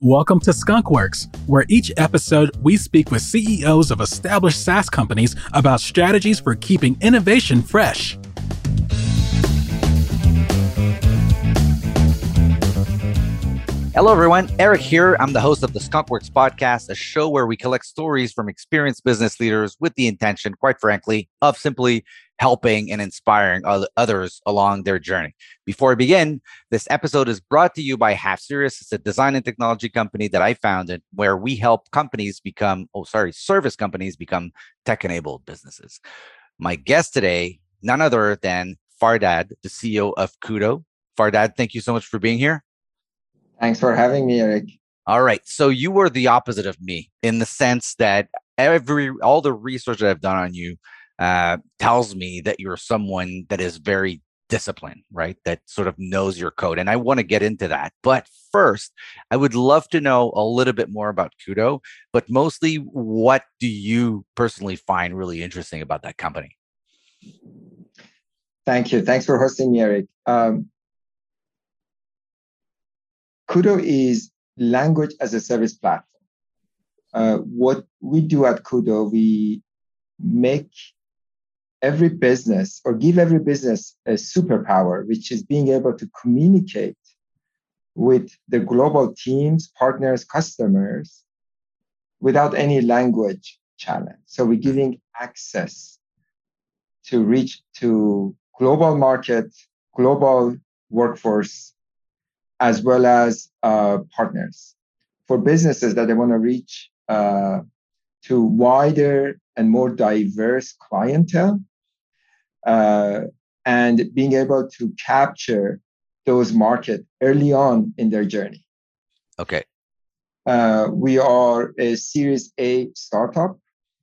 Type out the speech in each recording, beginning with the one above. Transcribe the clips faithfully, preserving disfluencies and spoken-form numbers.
Welcome to Skunk Works, where each episode we speak with C E Os of established SaaS companies about strategies for keeping innovation fresh. Hello, everyone. Eric here. I'm the host of the Skunk Works podcast, a show where we collect stories from experienced business leaders with the intention, quite frankly, of simply helping and inspiring others along their journey. Before I begin, this episode is brought to you by Half Serious. It's a design and technology company that I founded where we help companies become, oh, sorry, service companies become tech-enabled businesses. My guest today, none other than Fardad, the C E O of Kudo. Fardad, thank you so much for being here. Thanks for having me, Eric. All right. So you were the opposite of me in the sense that every all the research that I've done on you uh, tells me that you're someone that is very disciplined, right? That sort of knows your code. And I want to get into that. But first, I would love to know a little bit more about Kudo, but mostly what do you personally find really interesting about that company? Thank you. Thanks for hosting me, Eric. Um, Kudo is language as a service platform. Uh, what we do at Kudo, we make every business or give every business a superpower, which is being able to communicate with the global teams, partners, customers without any language challenge. So we're giving access to reach to global market, global workforce, as well as uh, partners for businesses that they want to reach uh, to wider and more diverse clientele uh, and being able to capture those markets early on in their journey. Okay. Uh, we are a Series A startup.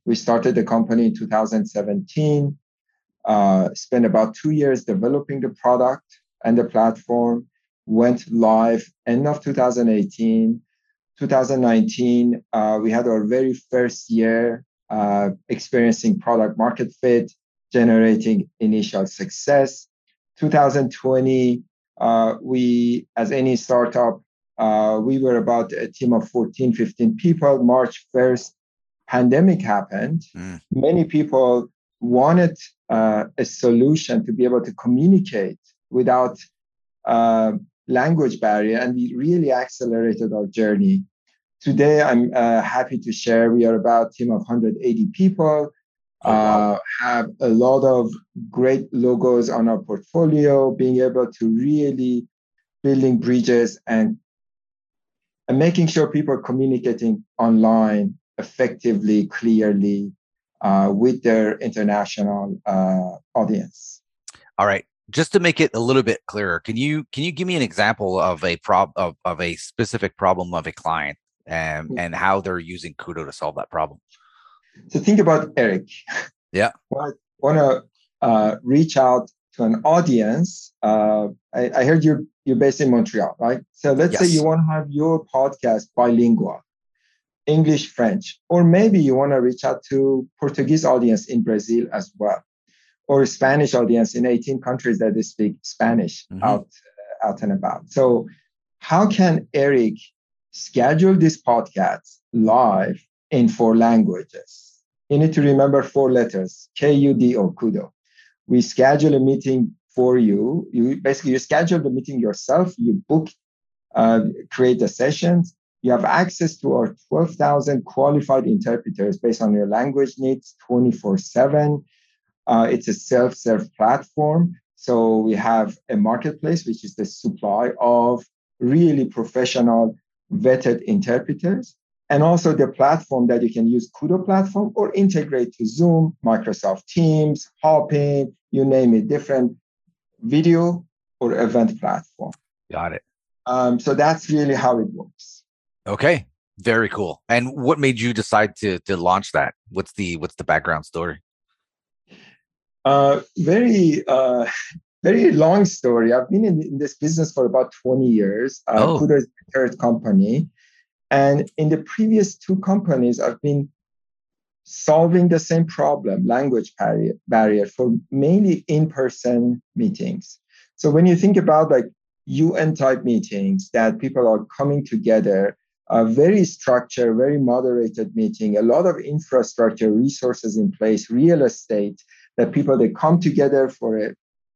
We started the company in two thousand seventeen, uh, spent about two years developing the product and the platform, went live end of two thousand eighteen. two thousand nineteen, uh, we had our very first year uh, experiencing product market fit, generating initial success. two thousand twenty, uh, we, as any startup, uh, we were about a team of fourteen, fifteen people. March first, pandemic happened. Mm. Many people wanted uh, a solution to be able to communicate without uh, language barrier, and we really accelerated our journey. Today, I'm uh, happy to share we are about a team of one hundred eighty people, uh, oh, wow. have a lot of great logos on our portfolio, being able to really building bridges and, and making sure people are communicating online effectively, clearly uh, with their international uh, audience. All right. Just to make it a little bit clearer, can you can you give me an example of a prob of, of a specific problem of a client and, yeah. and how they're using Kudo to solve that problem? So think about Eric. Yeah. I want to uh, reach out to an audience. Uh, I, I heard you're you're based in Montreal, right? So let's yes. say you want to have your podcast bilingual, English, French, or maybe you want to reach out to Portuguese audience in Brazil as well, or a Spanish audience in eighteen countries that they speak Spanish mm-hmm. out, uh, out and about. So how can Eric schedule this podcast live in four languages? You need to remember four letters, K U D O, Kudo. We schedule a meeting for you. You basically, you schedule the meeting yourself. You book, uh, create the sessions. You have access to our twelve thousand qualified interpreters based on your language needs, twenty-four seven. Uh, it's a self-serve platform. So we have a marketplace, which is the supply of really professional vetted interpreters, and also the platform that you can use, Kudo platform, or integrate to Zoom, Microsoft Teams, Hopin, you name it, different video or event platform. Got it. Um, so that's really how it works. Okay, very cool. And what made you decide to to launch that? What's the what's the background story? Uh, very, uh, very long story. I've been in, in this business for about twenty years. Uh, oh. Kudo is my third company. And in the previous two companies, I've been solving the same problem, language barrier, barrier for mainly in-person meetings. So when you think about like U N-type meetings that people are coming together, a very structured, very moderated meeting, a lot of infrastructure, resources in place, real estate, that people, they come together for a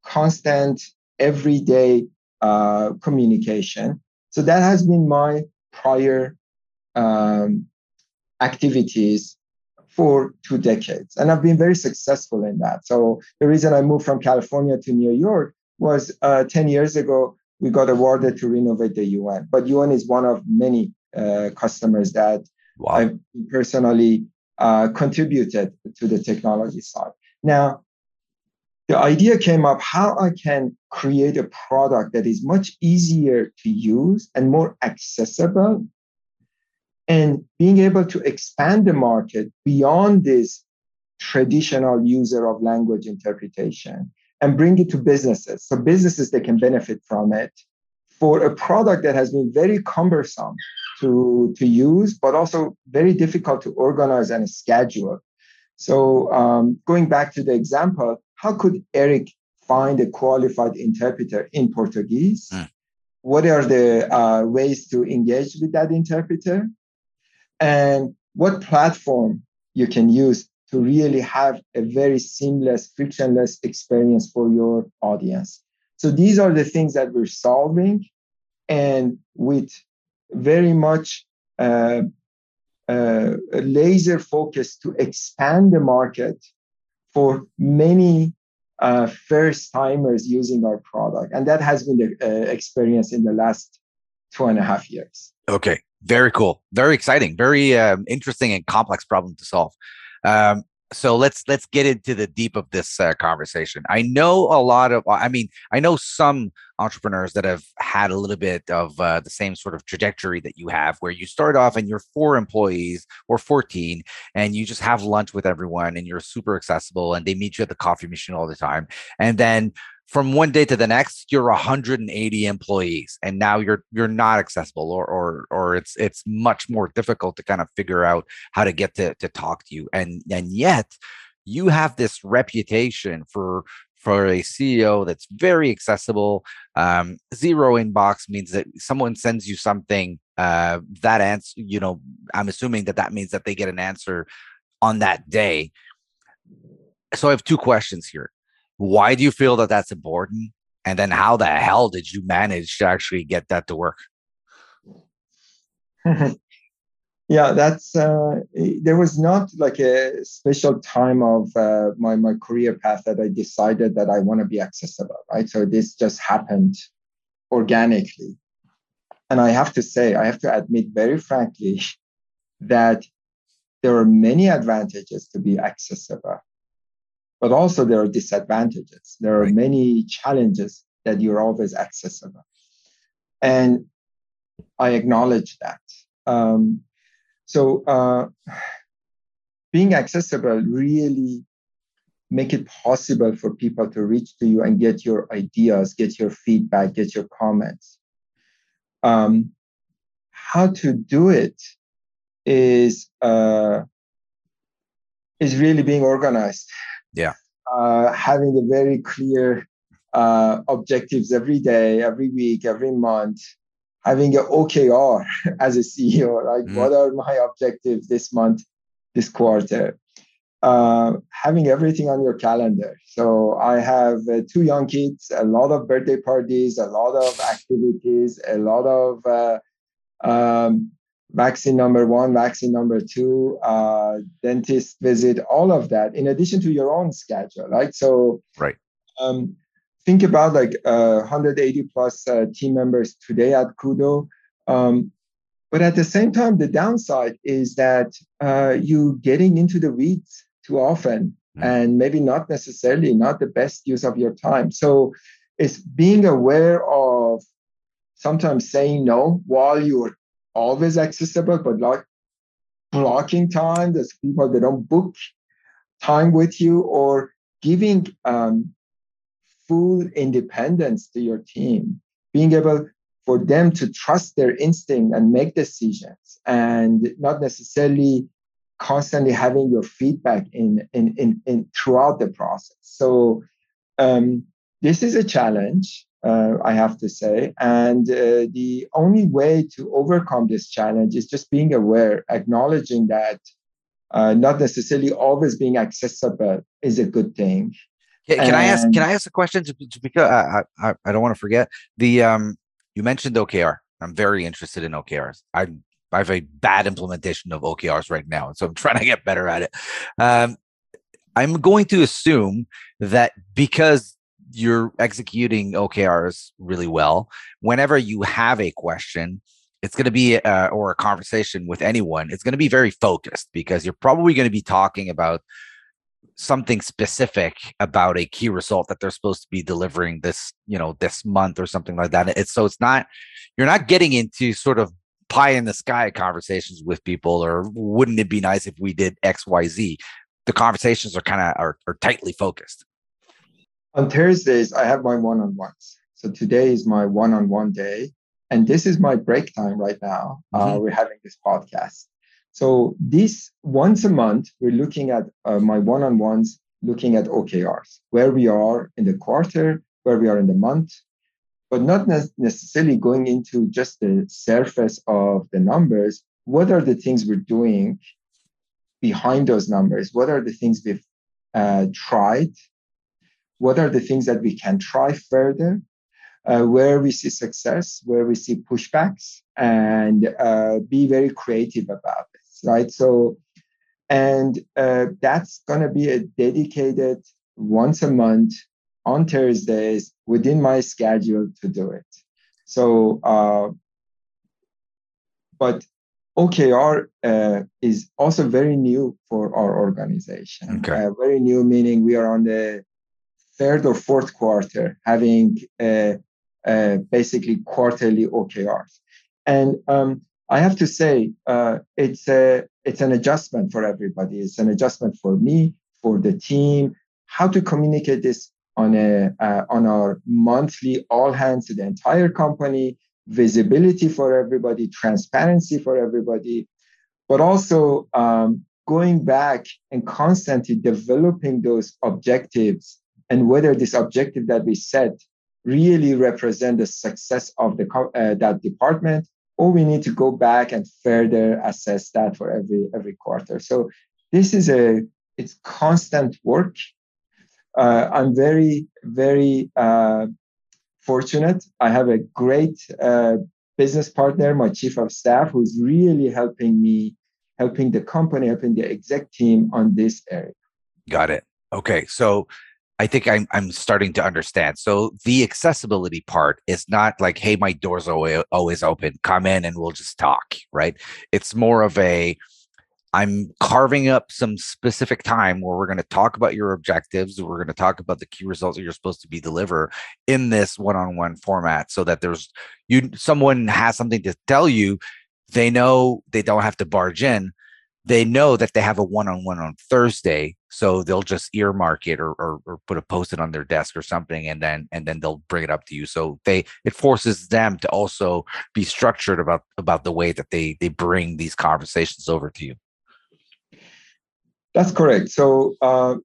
constant, everyday uh, communication. So that has been my prior um, activities for two decades. And I've been very successful in that. So the reason I moved from California to New York was uh, ten years ago, we got awarded to renovate the U N. But U N is one of many uh, customers that wow. I personally uh, contributed to the technology side. Now, the idea came up how I can create a product that is much easier to use and more accessible, and being able to expand the market beyond this traditional user of language interpretation and bring it to businesses. So businesses, they can benefit from it for a product that has been very cumbersome to, to use, but also very difficult to organize and schedule. So um, going back to the example, how could Eric find a qualified interpreter in Portuguese? Mm. What are the uh, ways to engage with that interpreter? And what platform you can use to really have a very seamless, frictionless experience for your audience. So these are the things that we're solving, and with very much uh, uh, a laser focus to expand the market for many uh, first-timers using our product. And that has been the uh, experience in the last two and a half years. Okay. Very cool. Very exciting. Very um, interesting and complex problem to solve. Um, so let's let's get into the deep of this uh, conversation. I know a lot of, I mean, I know some entrepreneurs that have had a little bit of uh, the same sort of trajectory that you have, where you start off and you're four employees or fourteen, and you just have lunch with everyone, and you're super accessible, and they meet you at the coffee machine all the time, and then from one day to the next, you're one hundred eighty employees, and now you're you're not accessible, or or or it's it's much more difficult to kind of figure out how to get to to talk to you. And and yet, you have this reputation for for a C E O that's very accessible. Um, zero inbox means that someone sends you something uh, that answer. You know, I'm assuming that that means that they get an answer on that day. So I have two questions here. Why do you feel that that's important? And then how the hell did you manage to actually get that to work? yeah, that's, uh, there was not like a special time of uh, my, my career path that I decided that I want to be accessible, right? So this just happened organically. And I have to say, I have to admit very frankly that there are many advantages to be accessible. But also there are disadvantages. There are many challenges that you're always accessible. And I acknowledge that. Um, so uh, being accessible really make it possible for people to reach to you and get your ideas, get your feedback, get your comments. Um, how to do it is, uh, is really being organized. Yeah, uh, having a very clear uh, objectives every day, every week, every month, having an O K R as a C E O, like mm-hmm. what are my objectives this month, this quarter, uh, having everything on your calendar. So I have uh, two young kids, a lot of birthday parties, a lot of activities, a lot of uh, um, vaccine number one, vaccine number two, uh, dentist visit, all of that, in addition to your own schedule, right? So right. Um, think about like uh, one hundred eighty plus uh, team members today at Kudo. Um, but at the same time, the downside is that uh, you getting into the weeds too often mm-hmm. and maybe not necessarily not the best use of your time. So it's being aware of sometimes saying no while you're always accessible, but like blocking time. There's people that don't book time with you, or giving um, full independence to your team, being able for them to trust their instinct and make decisions, and not necessarily constantly having your feedback in in in, in throughout the process. So um, this is a challenge, uh, I have to say, and uh, the only way to overcome this challenge is just being aware, acknowledging that uh, not necessarily always being accessible is a good thing. Can, and, I ask? Can I ask a question? Because I I, I don't want to forget the um, you mentioned O K R. I'm very interested in O K Rs. I I have a bad implementation of O K Rs right now, and so I'm trying to get better at it. Um, I'm going to assume that because you're executing O K Rs really well, whenever you have a question, it's going to be uh, or a conversation with anyone, it's going to be very focused because you're probably going to be talking about something specific about a key result that they're supposed to be delivering this, you know, this month or something like that. It's so it's not, you're not getting into sort of pie in the sky conversations with people or wouldn't it be nice if we did X, Y, Z? The conversations are kind of are, are tightly focused. On Thursdays, I have my one-on-ones. So today is my one-on-one day. And this is my break time right now. Mm-hmm. Uh, we're having this podcast. So this once a month, we're looking at uh, my one-on-ones, looking at O K Rs, where we are in the quarter, where we are in the month, but not ne- necessarily going into just the surface of the numbers. What are the things we're doing behind those numbers? What are the things we've uh, tried? What are the things that we can try further? Uh, where we see success, where we see pushbacks, and uh, be very creative about it. Right. So, and uh, that's going to be a dedicated once a month on Thursdays within my schedule to do it. So, uh, but O K R uh, is also very new for our organization. Okay. Uh, very new, meaning we are on the third or fourth quarter having uh, uh, basically quarterly O K Rs. And um, I have to say, uh, it's a, it's an adjustment for everybody. It's an adjustment for me, for the team, how to communicate this on a uh, on our monthly all hands to the entire company, visibility for everybody, transparency for everybody, but also um, going back and constantly developing those objectives and whether this objective that we set really represent the success of the uh, that department, or we need to go back and further assess that for every every quarter. So this is a it's constant work. Uh, I'm very, very uh, fortunate. I have a great uh, business partner, my chief of staff, who's really helping me, helping the company, helping the exec team on this area. Got it. Okay. So I think I'm I'm starting to understand. So the accessibility part is not like, hey, my door's always open, come in and we'll just talk, right? It's more of a, I'm carving up some specific time where we're going to talk about your objectives. We're going to talk about the key results that you're supposed to be deliver in this one-on-one format so that there's you, someone has something to tell you. They know they don't have to barge in. They know that they have a one-on-one on Thursday, so they'll just earmark it or, or, or put a post-it on their desk or something, and then and then they'll bring it up to you. So they it forces them to also be structured about, about the way that they they bring these conversations over to you. That's correct. So uh,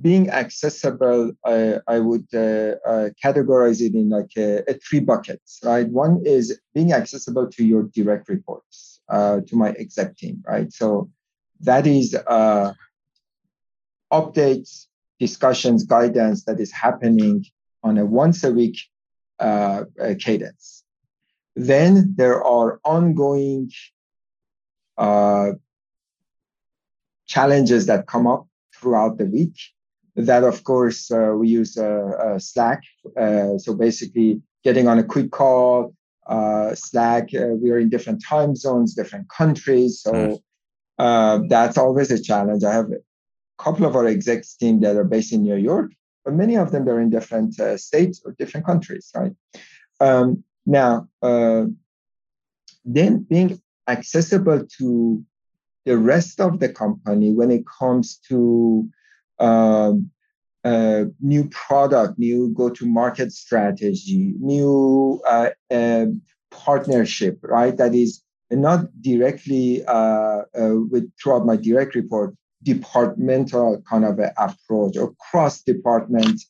being accessible, I, I would uh, uh, categorize it in like a, a three buckets, right? One is being accessible to your direct reports. Uh, to my exec team, right? So that is uh, updates, discussions, guidance that is happening on a once a week uh, uh, cadence. Then there are ongoing uh, challenges that come up throughout the week. That, of course, uh, we use uh, uh, Slack. Uh, so basically getting on a quick call, Uh, Slack, uh, we are in different time zones, different countries. So uh, that's always a challenge. I have a couple of our execs team that are based in New York, but many of them are in different uh, states or different countries, right? Um, now, uh, then being accessible to the rest of the company when it comes to um, Uh, new product, new go-to-market strategy, new uh, uh, partnership, right? That is and not directly uh, uh, with throughout my direct report, departmental kind of an approach or cross-department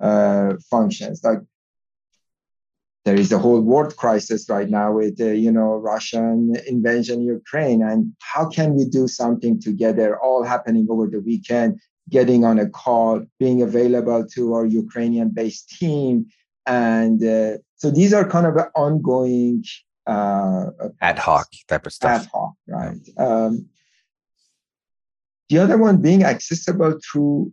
uh, functions. Like there is a whole world crisis right now with, uh, you know, Russian invasion in Ukraine, and how can we do something together, all happening over the weekend, getting on a call, being available to our Ukrainian-based team. And uh, so these are kind of ongoing... Uh, ad hoc type of stuff. Ad hoc, right. Um, the other one being accessible through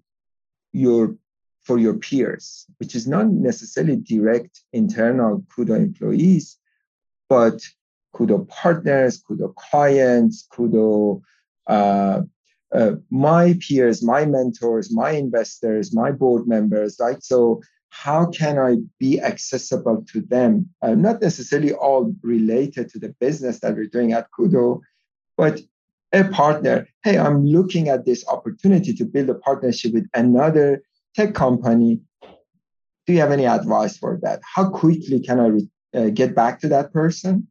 your for your peers, which is not necessarily direct internal Kudo employees, but Kudo partners, Kudo clients, Kudo uh, uh, my peers, my mentors, my investors, my board members, right? So how can I be accessible to them? Uh, not necessarily all related to the business that we're doing at Kudo, but a partner. Hey, I'm looking at this opportunity to build a partnership with another tech company. Do you have any advice for that? How quickly can I re- uh, get back to that person?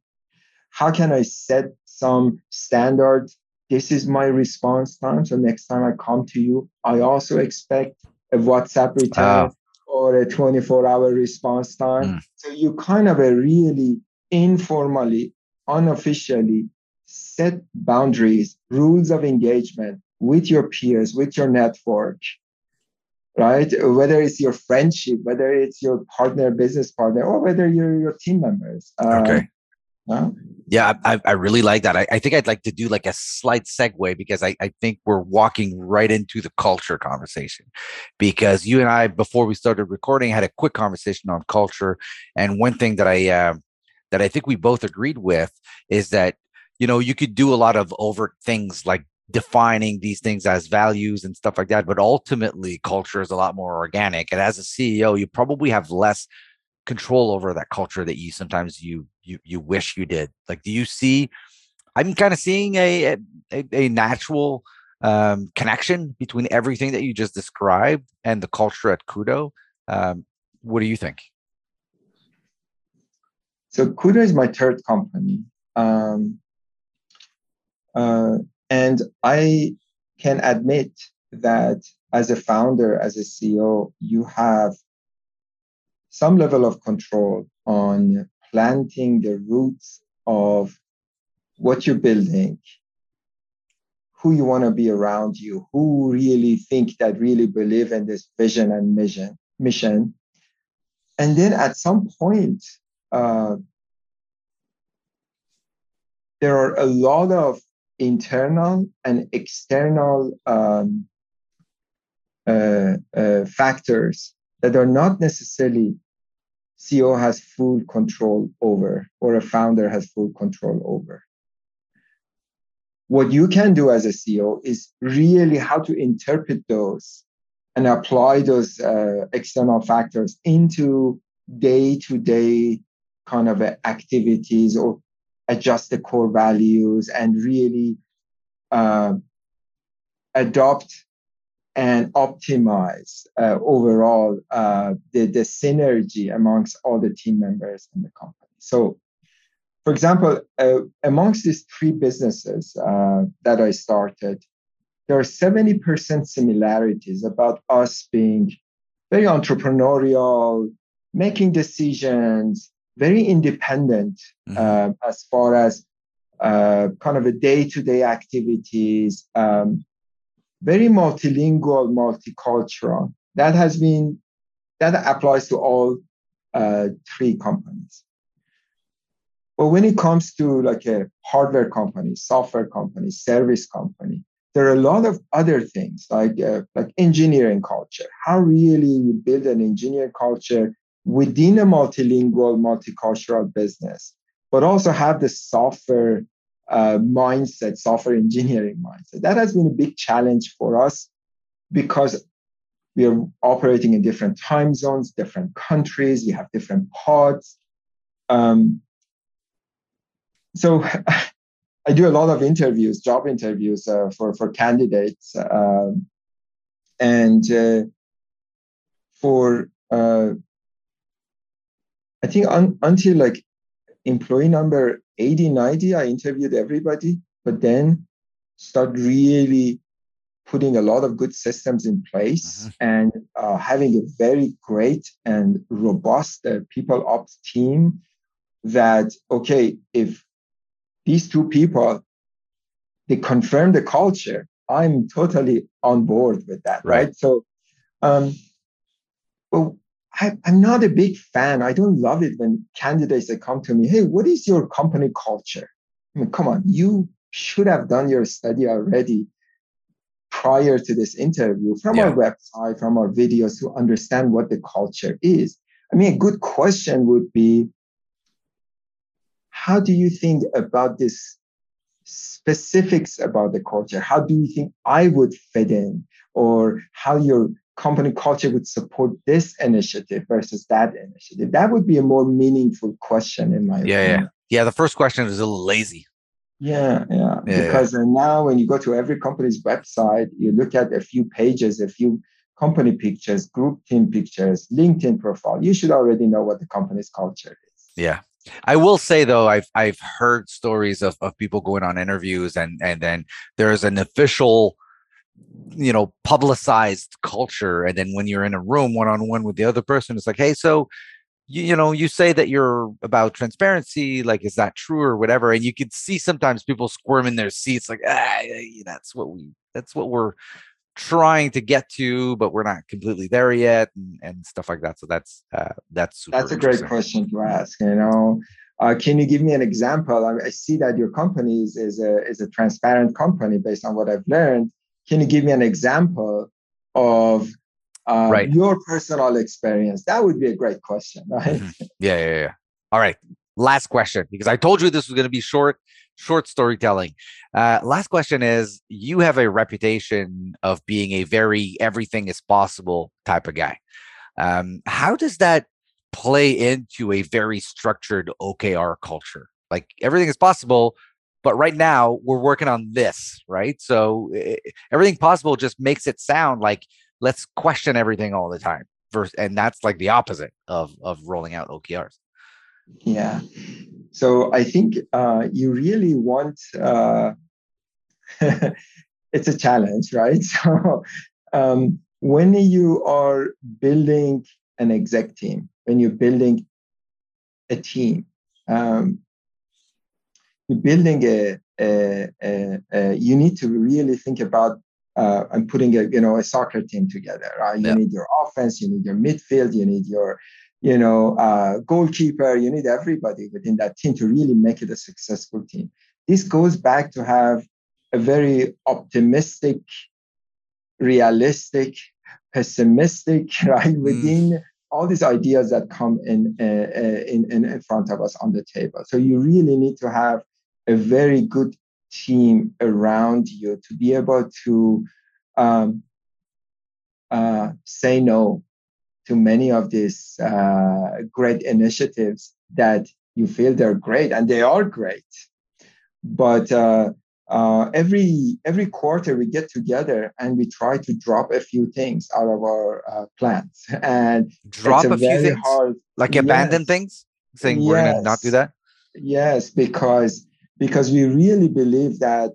How can I set some standard? This is my response time. So next time I come to you, I also expect a WhatsApp return. Wow. Or a twenty-four hour response time. Mm. So you kind of a really informally, unofficially set boundaries, rules of engagement with your peers, with your network, right? Whether it's your friendship, whether it's your partner, business partner, or whether you're your team members. Um, okay. Huh? Yeah, I, I really like that. I, I think I'd like to do like a slight segue because I, I think we're walking right into the culture conversation, because you and I, before we started recording, had a quick conversation on culture. And one thing that I uh, that I think we both agreed with is that, you know, you could do a lot of overt things like defining these things as values and stuff like that. But ultimately, culture is a lot more organic. And as a C E O, you probably have less control over that culture that you sometimes you you you wish you did. Like, do you see? I'm kind of seeing a a, a natural um, connection between everything that you just described and the culture at Kudo. Um, what do you think? So Kudo is my third company, um, uh, and I can admit that as a founder, as a C E O, you have some level of control on planting the roots of what you're building, who you want to be around you, who really think that really believe in this vision and mission. mission. And then at some point, uh, there are a lot of internal and external um, uh, uh, factors that are not necessarily C E O has full control over, or a founder has full control over. What you can do as a C E O is really how to interpret those and apply those uh, external factors into day-to-day kind of activities, or adjust the core values and really uh, adopt and optimize uh, overall uh, the, the synergy amongst all the team members in the company. So, for example, uh, amongst these three businesses uh, that I started, there are seventy percent similarities about us being very entrepreneurial, making decisions, very independent mm-hmm. uh, as far as uh, kind of a day-to-day activities, um, very multilingual, multicultural. That has been, that applies to all uh, three companies. But when it comes to like a hardware company, software company, service company, there are a lot of other things like uh, like engineering culture. How really you build an engineering culture within a multilingual, multicultural business, but also have the software Uh, mindset, software engineering mindset. That has been a big challenge for us because we are operating in different time zones, different countries, we have different pods. Um, so I do a lot of interviews, job interviews uh, for, for candidates. Uh, and uh, for, uh, I think un- until like employee number eighty, ninety, I interviewed everybody, but then start really putting a lot of good systems in place mm-hmm. and uh, having a very great and robust uh, people ops team that, okay, if these two people, they confirm the culture, I'm totally on board with that, right? right? So um, well, I, I'm not a big fan. I don't love it when candidates that come to me, hey, what is your company culture? I mean, come on, you should have done your study already prior to this interview from yeah. our website, from our videos to understand what the culture is. I mean, a good question would be, how do you think about this specifics about the culture? How do you think I would fit in, or how your company culture would support this initiative versus that initiative? That would be a more meaningful question in my yeah, opinion. Yeah, yeah. The first question is a little lazy. Yeah, yeah. yeah because yeah. now when you go to every company's website, you look at a few pages, a few company pictures, group team pictures, LinkedIn profile. You should already know what the company's culture is. Yeah. I will say though, I've I've heard stories of, of people going on interviews and and then there is an official, you know, publicized culture. And then when you're in a room one-on-one with the other person, it's like, hey, so, you, you know, you say that you're about transparency, like, is that true or whatever? And you could see sometimes people squirm in their seats like, ah, that's what we, that's what we're trying to get to, but we're not completely there yet, and, and stuff like that. So that's uh, that's super that's a great question to ask. You know, uh, can you give me an example? I, I see that your company is, is a is a transparent company based on what I've learned. Can you give me an example of uh, right. your personal experience? That would be a great question, right? Mm-hmm. Yeah, yeah, yeah. All right, last question, because I told you this was going to be short. Short storytelling. Uh, last question is, you have a reputation of being a very everything is possible type of guy. Um, how does that play into a very structured O K R culture? Like, everything is possible, but right now we're working on this, right? So it, everything possible just makes it sound like let's question everything all the time. Versus, and that's like the opposite of, of rolling out O K Rs. Yeah. So I think uh, you really want, uh, it's a challenge, right? So um, when you are building an exec team, when you're building a team, um, you're building a, a, a, a, you need to really think about, uh, I'm putting a, you know, a soccer team together, right? You yeah. need your offense, you need your midfield, you need your, you know, uh, goalkeeper, you need everybody within that team to really make it a successful team. This goes back to have a very optimistic, realistic, pessimistic, right? Mm. Within all these ideas that come in, uh, in, in front of us on the table. So you really need to have a very good team around you to be able to um, uh, say no to many of these uh, great initiatives that you feel they're great, and they are great. But uh, uh, every every quarter we get together and we try to drop a few things out of our uh, plans. And drop a, a few things, hard, like yes. abandon things, saying yes. we're going to not do that. Yes, because because we really believe that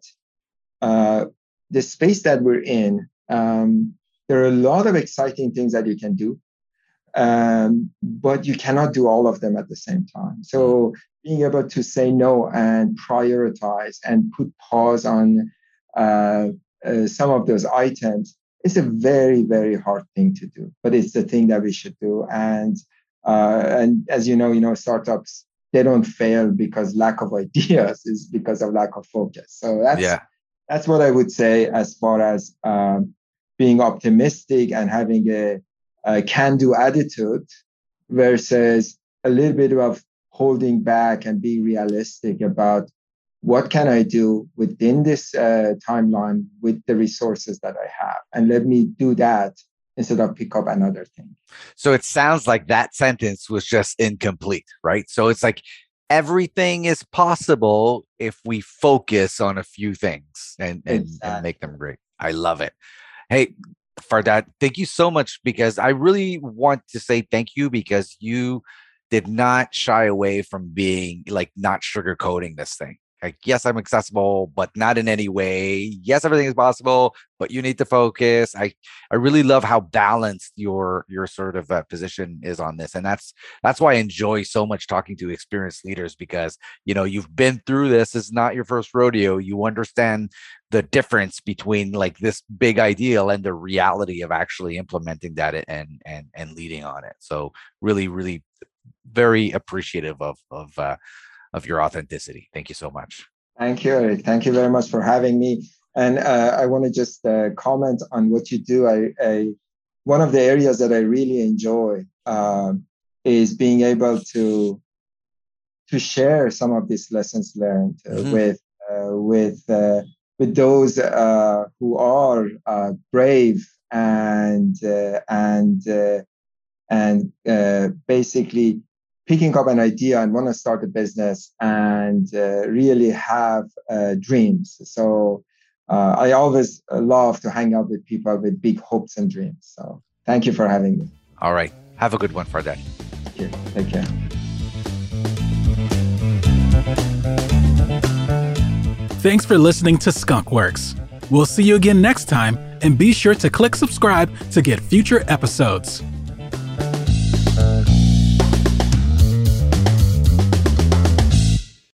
uh, the space that we're in, um, there are a lot of exciting things that you can do. Um, but you cannot do all of them at the same time. So being able to say no and prioritize and put pause on uh, uh, some of those items is a very, very hard thing to do. But it's the thing that we should do. And uh, and as you know, you know, startups, they don't fail because lack of ideas, is because of lack of focus. So that's yeah. that's what I would say as far as um, being optimistic and having a Uh, can-do attitude versus a little bit of holding back and being realistic about what can I do within this uh, timeline with the resources that I have, and let me do that instead of pick up another thing. So it sounds like that sentence was just incomplete, right? So it's like everything is possible if we focus on a few things and, and, exactly. and make them great. I love it. Hey, Fardad, thank you so much, because I really want to say thank you, because you did not shy away from being like not sugarcoating this thing. Like, yes, I'm accessible, but not in any way. Yes, everything is possible, but you need to focus. I, I really love how balanced your your sort of uh, position is on this. And that's that's why I enjoy so much talking to experienced leaders, because, you know, you've been through this. It's not your first rodeo. You understand the difference between like this big ideal and the reality of actually implementing that and and and leading on it. So really, really very appreciative of of uh of your authenticity. Thank you so much. Thank you, Eric. Thank you very much for having me. And uh, I want to just uh, comment on what you do. I, I, one of the areas that I really enjoy uh, is being able to, to share some of these lessons learned uh, mm-hmm. with, uh, with, uh, with those uh, who are uh, brave and, uh, and, uh, and uh, basically picking up an idea and want to start a business and uh, really have uh, dreams. So uh, I always love to hang out with people with big hopes and dreams. So thank you for having me. All right. Have a good one, Fardad. Thank you. Take care. Thanks for listening to Skunk Works. We'll see you again next time, and be sure to click subscribe to get future episodes.